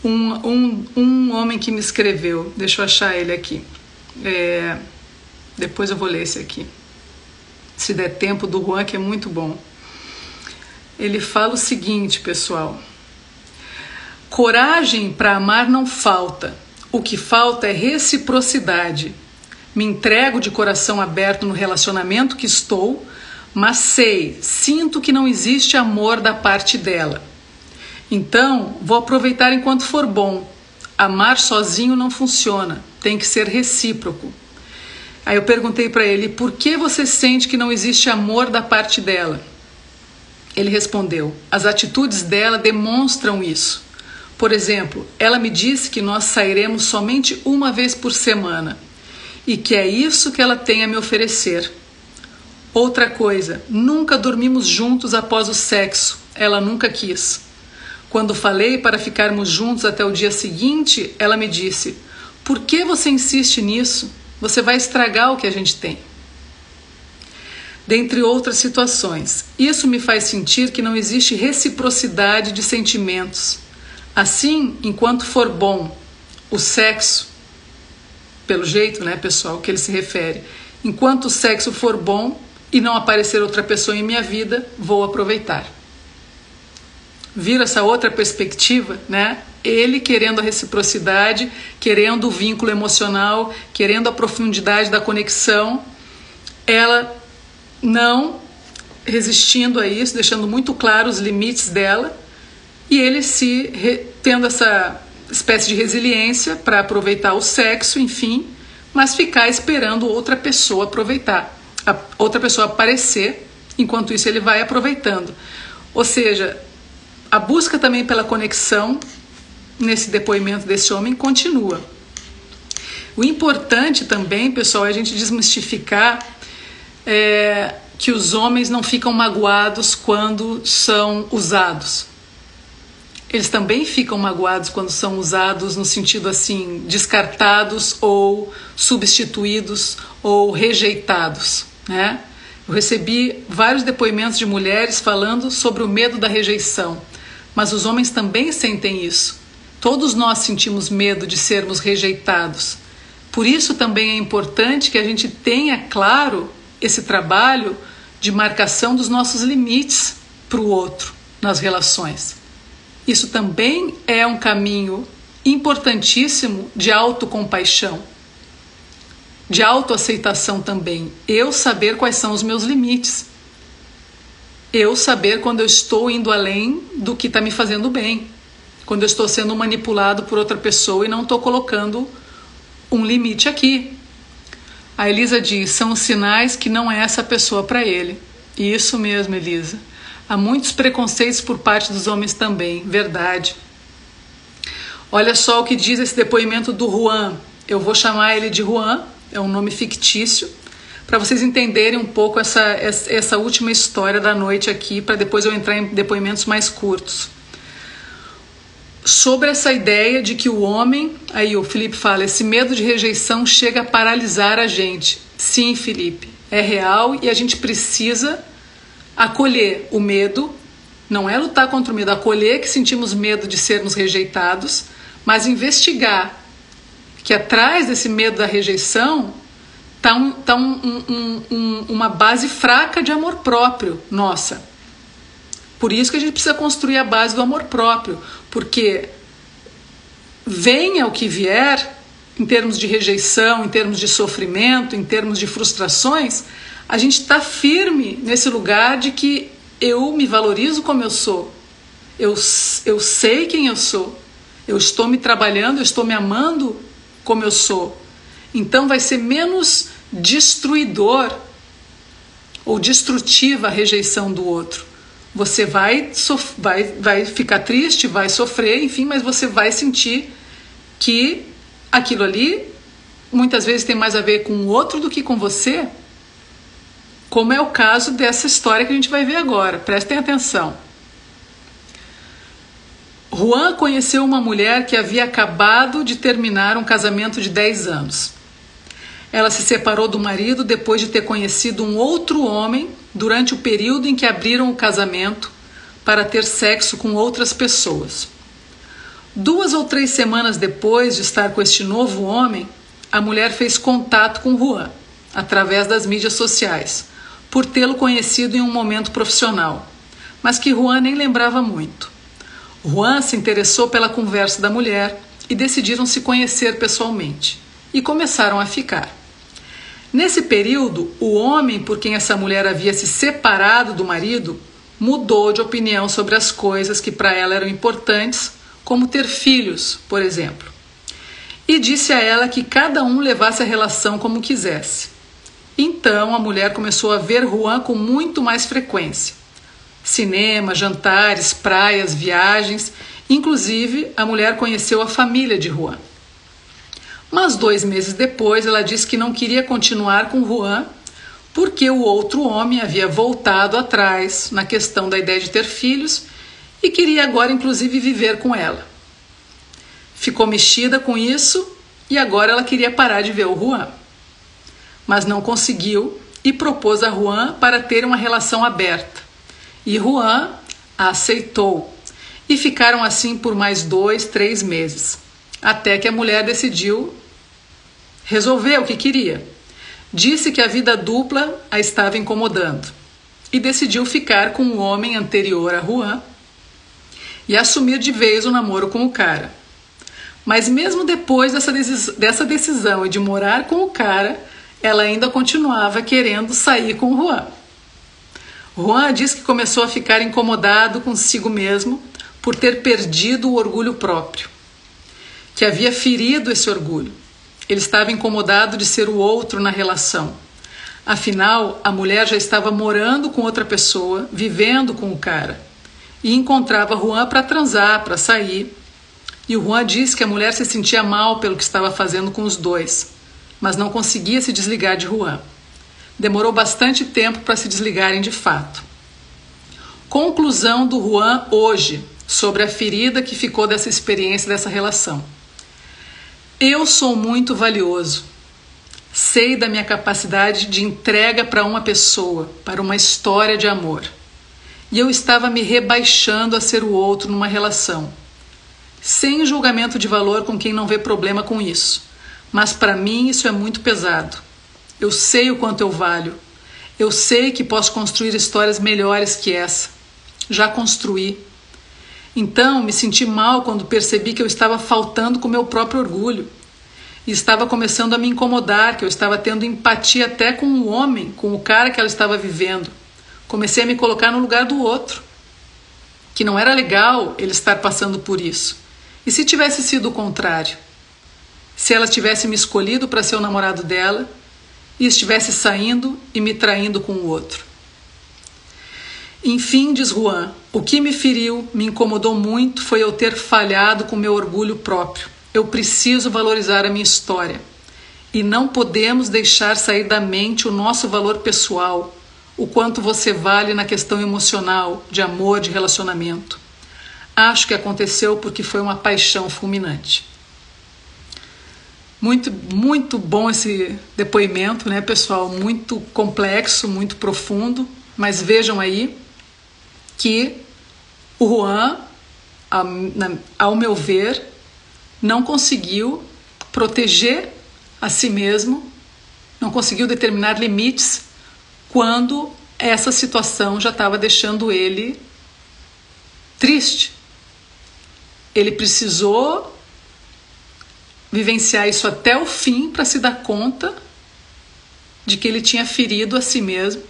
Um homem que me escreveu, deixa eu achar ele aqui, depois eu vou ler esse aqui, se der tempo, do Juan, que é muito bom. Ele fala o seguinte, pessoal: coragem para amar não falta, o que falta é reciprocidade. Me entrego de coração aberto no relacionamento que estou, mas sinto que não existe amor da parte dela. Então, vou aproveitar enquanto for bom. Amar sozinho não funciona, tem que ser recíproco. Aí eu perguntei para ele, por que você sente que não existe amor da parte dela? Ele respondeu, as atitudes dela demonstram isso. Por exemplo, ela me disse que nós sairemos somente uma vez por semana e que é isso que ela tem a me oferecer. Outra coisa, nunca dormimos juntos após o sexo, ela nunca quis. Quando falei para ficarmos juntos até o dia seguinte, ela me disse, por que você insiste nisso? Você vai estragar o que a gente tem. Dentre outras situações, isso me faz sentir que não existe reciprocidade de sentimentos. Assim, enquanto for bom, o sexo, pelo jeito, né, pessoal, que ele se refere, enquanto o sexo for bom e não aparecer outra pessoa em minha vida, vou aproveitar. Vira essa outra perspectiva, né? Ele querendo a reciprocidade, querendo o vínculo emocional, querendo a profundidade da conexão, ela não resistindo a isso, deixando muito claro os limites dela, e ele tendo essa espécie de resiliência para aproveitar o sexo, enfim, mas ficar esperando outra pessoa aproveitar, outra pessoa aparecer, enquanto isso ele vai aproveitando. Ou seja, a busca também pela conexão, nesse depoimento desse homem, continua. O importante também, pessoal, é a gente desmistificar que os homens não ficam magoados quando são usados. Eles também ficam magoados quando são usados no sentido assim, descartados ou substituídos ou rejeitados, né? Eu recebi vários depoimentos de mulheres falando sobre o medo da rejeição. Mas os homens também sentem isso. Todos nós sentimos medo de sermos rejeitados. Por isso também é importante que a gente tenha claro esse trabalho de marcação dos nossos limites para o outro, nas relações. Isso também é um caminho importantíssimo de autocompaixão, de autoaceitação também. Eu saber quais são os meus limites. Eu saber quando eu estou indo além do que está me fazendo bem. Quando eu estou sendo manipulado por outra pessoa e não estou colocando um limite aqui. A Elisa diz, são os sinais que não é essa pessoa para ele. E isso mesmo, Elisa. Há muitos preconceitos por parte dos homens também. Verdade. Olha só o que diz esse depoimento do Juan. Eu vou chamar ele de Juan. É um nome fictício, para vocês entenderem um pouco essa última história da noite aqui, para depois eu entrar em depoimentos mais curtos. Sobre essa ideia de que o homem... Aí o Felipe fala, esse medo de rejeição chega a paralisar a gente. Sim, Felipe, é real e a gente precisa acolher o medo. Não é lutar contra o medo, acolher que sentimos medo de sermos rejeitados, mas investigar que atrás desse medo da rejeição está uma base fraca de amor próprio nossa. Por isso que a gente precisa construir a base do amor próprio, porque venha o que vier, em termos de rejeição, em termos de sofrimento, em termos de frustrações, a gente está firme nesse lugar de que eu me valorizo como eu sou, eu sei quem eu sou, eu estou me trabalhando, eu estou me amando como eu sou. Então vai ser menos destruidor ou destrutiva a rejeição do outro. Você vai ficar triste, vai sofrer, enfim, mas você vai sentir que aquilo ali muitas vezes tem mais a ver com o outro do que com você, como é o caso dessa história que a gente vai ver agora. Prestem atenção. Juan conheceu uma mulher que havia acabado de terminar um casamento de 10 anos. Ela se separou do marido depois de ter conhecido um outro homem durante o período em que abriram o casamento para ter sexo com outras pessoas. 2 ou 3 semanas depois de estar com este novo homem, a mulher fez contato com Juan, através das mídias sociais, por tê-lo conhecido em um momento profissional, mas que Juan nem lembrava muito. Juan se interessou pela conversa da mulher e decidiram se conhecer pessoalmente e começaram a ficar. Nesse período, o homem por quem essa mulher havia se separado do marido mudou de opinião sobre as coisas que para ela eram importantes, como ter filhos, por exemplo, e disse a ela que cada um levasse a relação como quisesse. Então a mulher começou a ver Juan com muito mais frequência. Cinema, jantares, praias, viagens. Inclusive, a mulher conheceu a família de Juan. Mas 2 meses depois, ela disse que não queria continuar com Juan porque o outro homem havia voltado atrás na questão da ideia de ter filhos e queria agora, inclusive, viver com ela. Ficou mexida com isso e agora ela queria parar de ver o Juan. Mas não conseguiu e propôs a Juan para ter uma relação aberta. E Juan a aceitou, e ficaram assim por mais 2, 3 meses, até que a mulher decidiu resolver o que queria. Disse que a vida dupla a estava incomodando, e decidiu ficar com o homem anterior a Juan, e assumir de vez o namoro com o cara. Mas mesmo depois dessa decisão e de morar com o cara, ela ainda continuava querendo sair com o Juan. Juan diz que começou a ficar incomodado consigo mesmo por ter perdido o orgulho próprio, que havia ferido esse orgulho. Ele estava incomodado de ser o outro na relação. Afinal, a mulher já estava morando com outra pessoa, vivendo com o cara, e encontrava Juan para transar, para sair. E o Juan diz que a mulher se sentia mal pelo que estava fazendo com os dois, mas não conseguia se desligar de Juan. Demorou bastante tempo para se desligarem de fato. Conclusão do Juan hoje, sobre a ferida que ficou dessa experiência, dessa relação. Eu sou muito valioso. Sei da minha capacidade de entrega para uma pessoa, para uma história de amor. E eu estava me rebaixando a ser o outro numa relação. Sem julgamento de valor com quem não vê problema com isso. Mas para mim isso é muito pesado. Eu sei o quanto eu valho. Eu sei que posso construir histórias melhores que essa. Já construí. Então, me senti mal quando percebi que eu estava faltando com meu próprio orgulho. E estava começando a me incomodar, que eu estava tendo empatia até com o homem, com o cara que ela estava vivendo. Comecei a me colocar no lugar do outro, que não era legal ele estar passando por isso. E se tivesse sido o contrário? Se ela tivesse me escolhido para ser o namorado dela e estivesse saindo e me traindo com o outro? Enfim, diz Juan, o que me feriu, me incomodou muito, foi eu ter falhado com meu orgulho próprio. Eu preciso valorizar a minha história. E não podemos deixar sair da mente o nosso valor pessoal, o quanto você vale na questão emocional, de amor, de relacionamento. Acho que aconteceu porque foi uma paixão fulminante. Muito, muito bom esse depoimento, né, pessoal? Muito complexo, muito profundo. Mas vejam aí que o Juan, ao meu ver, não conseguiu proteger a si mesmo, não conseguiu determinar limites quando essa situação já estava deixando ele triste. Ele precisou vivenciar isso até o fim para se dar conta de que ele tinha ferido a si mesmo,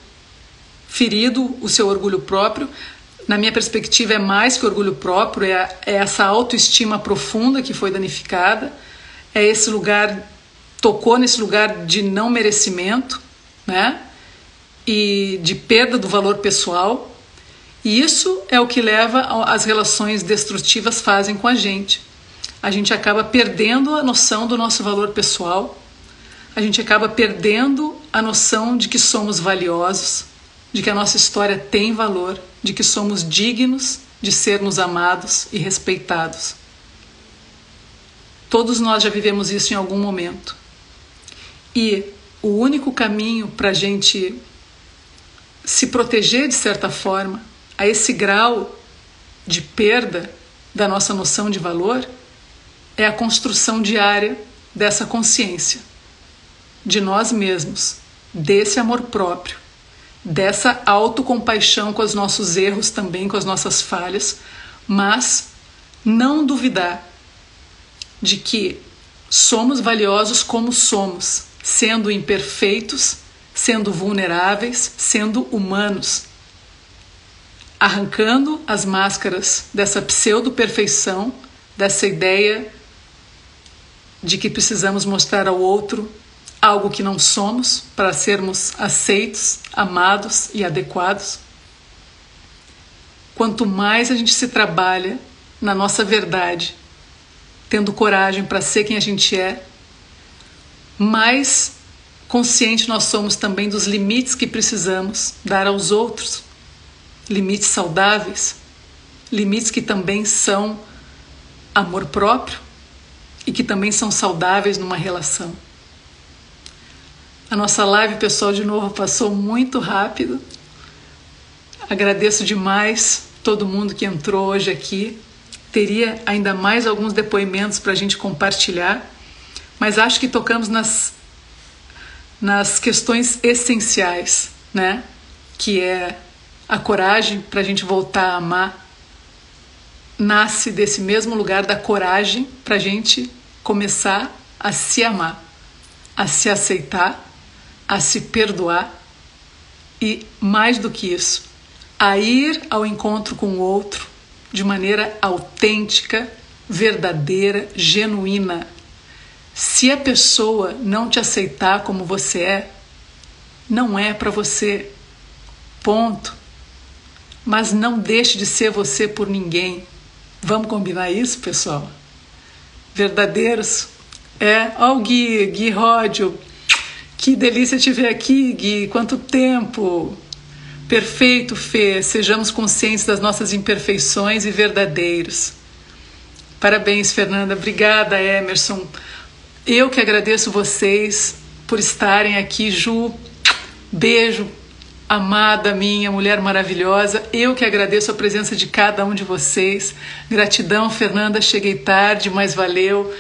ferido o seu orgulho próprio. Na minha perspectiva, é mais que orgulho próprio, é essa autoestima profunda que foi danificada, é esse lugar, tocou nesse lugar de não merecimento, né? E de perda do valor pessoal. E isso é o que leva às relações destrutivas fazem com a gente. A gente acaba perdendo a noção do nosso valor pessoal, a gente acaba perdendo a noção de que somos valiosos, de que a nossa história tem valor, de que somos dignos de sermos amados e respeitados. Todos nós já vivemos isso em algum momento. E o único caminho para a gente se proteger, de certa forma, a esse grau de perda da nossa noção de valor, é a construção diária dessa consciência, de nós mesmos, desse amor próprio, dessa autocompaixão com os nossos erros também, com as nossas falhas, mas não duvidar de que somos valiosos como somos, sendo imperfeitos, sendo vulneráveis, sendo humanos, arrancando as máscaras dessa pseudo-perfeição, dessa ideia de que precisamos mostrar ao outro algo que não somos, para sermos aceitos, amados e adequados. Quanto mais a gente se trabalha na nossa verdade, tendo coragem para ser quem a gente é, mais consciente nós somos também dos limites que precisamos dar aos outros. Limites saudáveis, limites que também são amor próprio e que também são saudáveis numa relação. A nossa live, pessoal, de novo, passou muito rápido. Agradeço demais todo mundo que entrou hoje aqui. Teria ainda mais alguns depoimentos para a gente compartilhar, mas acho que tocamos nas questões essenciais, né? Que é a coragem para a gente voltar a amar. Nasce desse mesmo lugar da coragem para a gente começar a se amar, a se aceitar, a se perdoar e, mais do que isso, a ir ao encontro com o outro de maneira autêntica, verdadeira, genuína. Se a pessoa não te aceitar como você é, não é para você, ponto. Mas não deixe de ser você por ninguém. Vamos combinar isso, pessoal? Verdadeiros? É, ó o Gui Ródio. Que delícia te ver aqui, Gui, quanto tempo! Perfeito, Fê, sejamos conscientes das nossas imperfeições e verdadeiros. Parabéns, Fernanda, obrigada, Emerson. Eu que agradeço vocês por estarem aqui, Ju, beijo, amada minha, mulher maravilhosa, eu que agradeço a presença de cada um de vocês. Gratidão, Fernanda, cheguei tarde, mas valeu.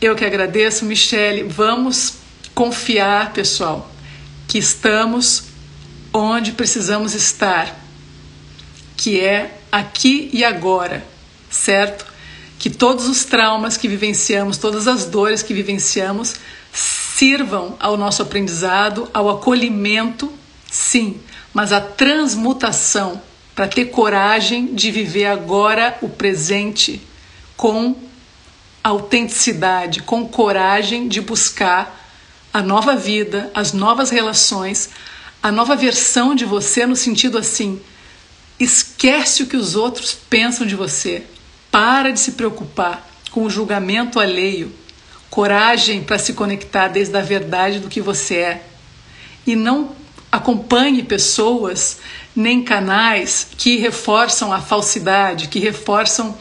Eu que agradeço, Michele. Vamos confiar, pessoal, que estamos onde precisamos estar, que é aqui e agora, certo? Que todos os traumas que vivenciamos, todas as dores que vivenciamos, sirvam ao nosso aprendizado, ao acolhimento, sim, mas à transmutação, para ter coragem de viver agora o presente com autenticidade, com coragem de buscar a nova vida, as novas relações, a nova versão de você, no sentido assim, esquece o que os outros pensam de você. Para de se preocupar com o julgamento alheio. Coragem para se conectar desde a verdade do que você é. E não acompanhe pessoas nem canais que reforçam a falsidade, que reforçam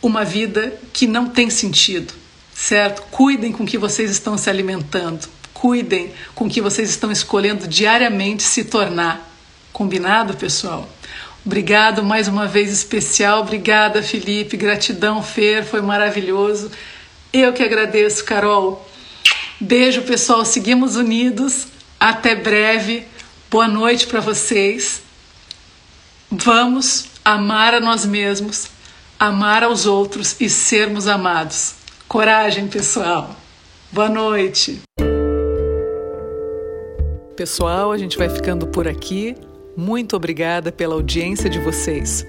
uma vida que não tem sentido, certo? Cuidem com o que vocês estão se alimentando. Cuidem com o que vocês estão escolhendo diariamente se tornar. Combinado, pessoal? Obrigado mais uma vez especial. Obrigada, Felipe. Gratidão, Fer. Foi maravilhoso. Eu que agradeço, Carol. Beijo, pessoal. Seguimos unidos. Até breve. Boa noite para vocês. Vamos amar a nós mesmos, amar aos outros e sermos amados. Coragem, pessoal. Boa noite. Pessoal, a gente vai ficando por aqui. Muito obrigada pela audiência de vocês.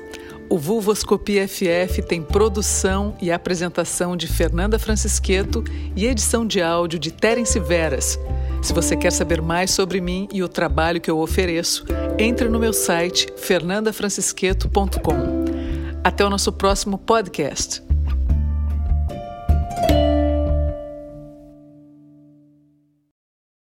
O Vulvoscopia FF tem produção e apresentação de Fernanda Francisqueto e edição de áudio de Terenci Veras. Se você quer saber mais sobre mim e o trabalho que eu ofereço, entre no meu site fernandafrancisqueto.com. Até o nosso próximo podcast.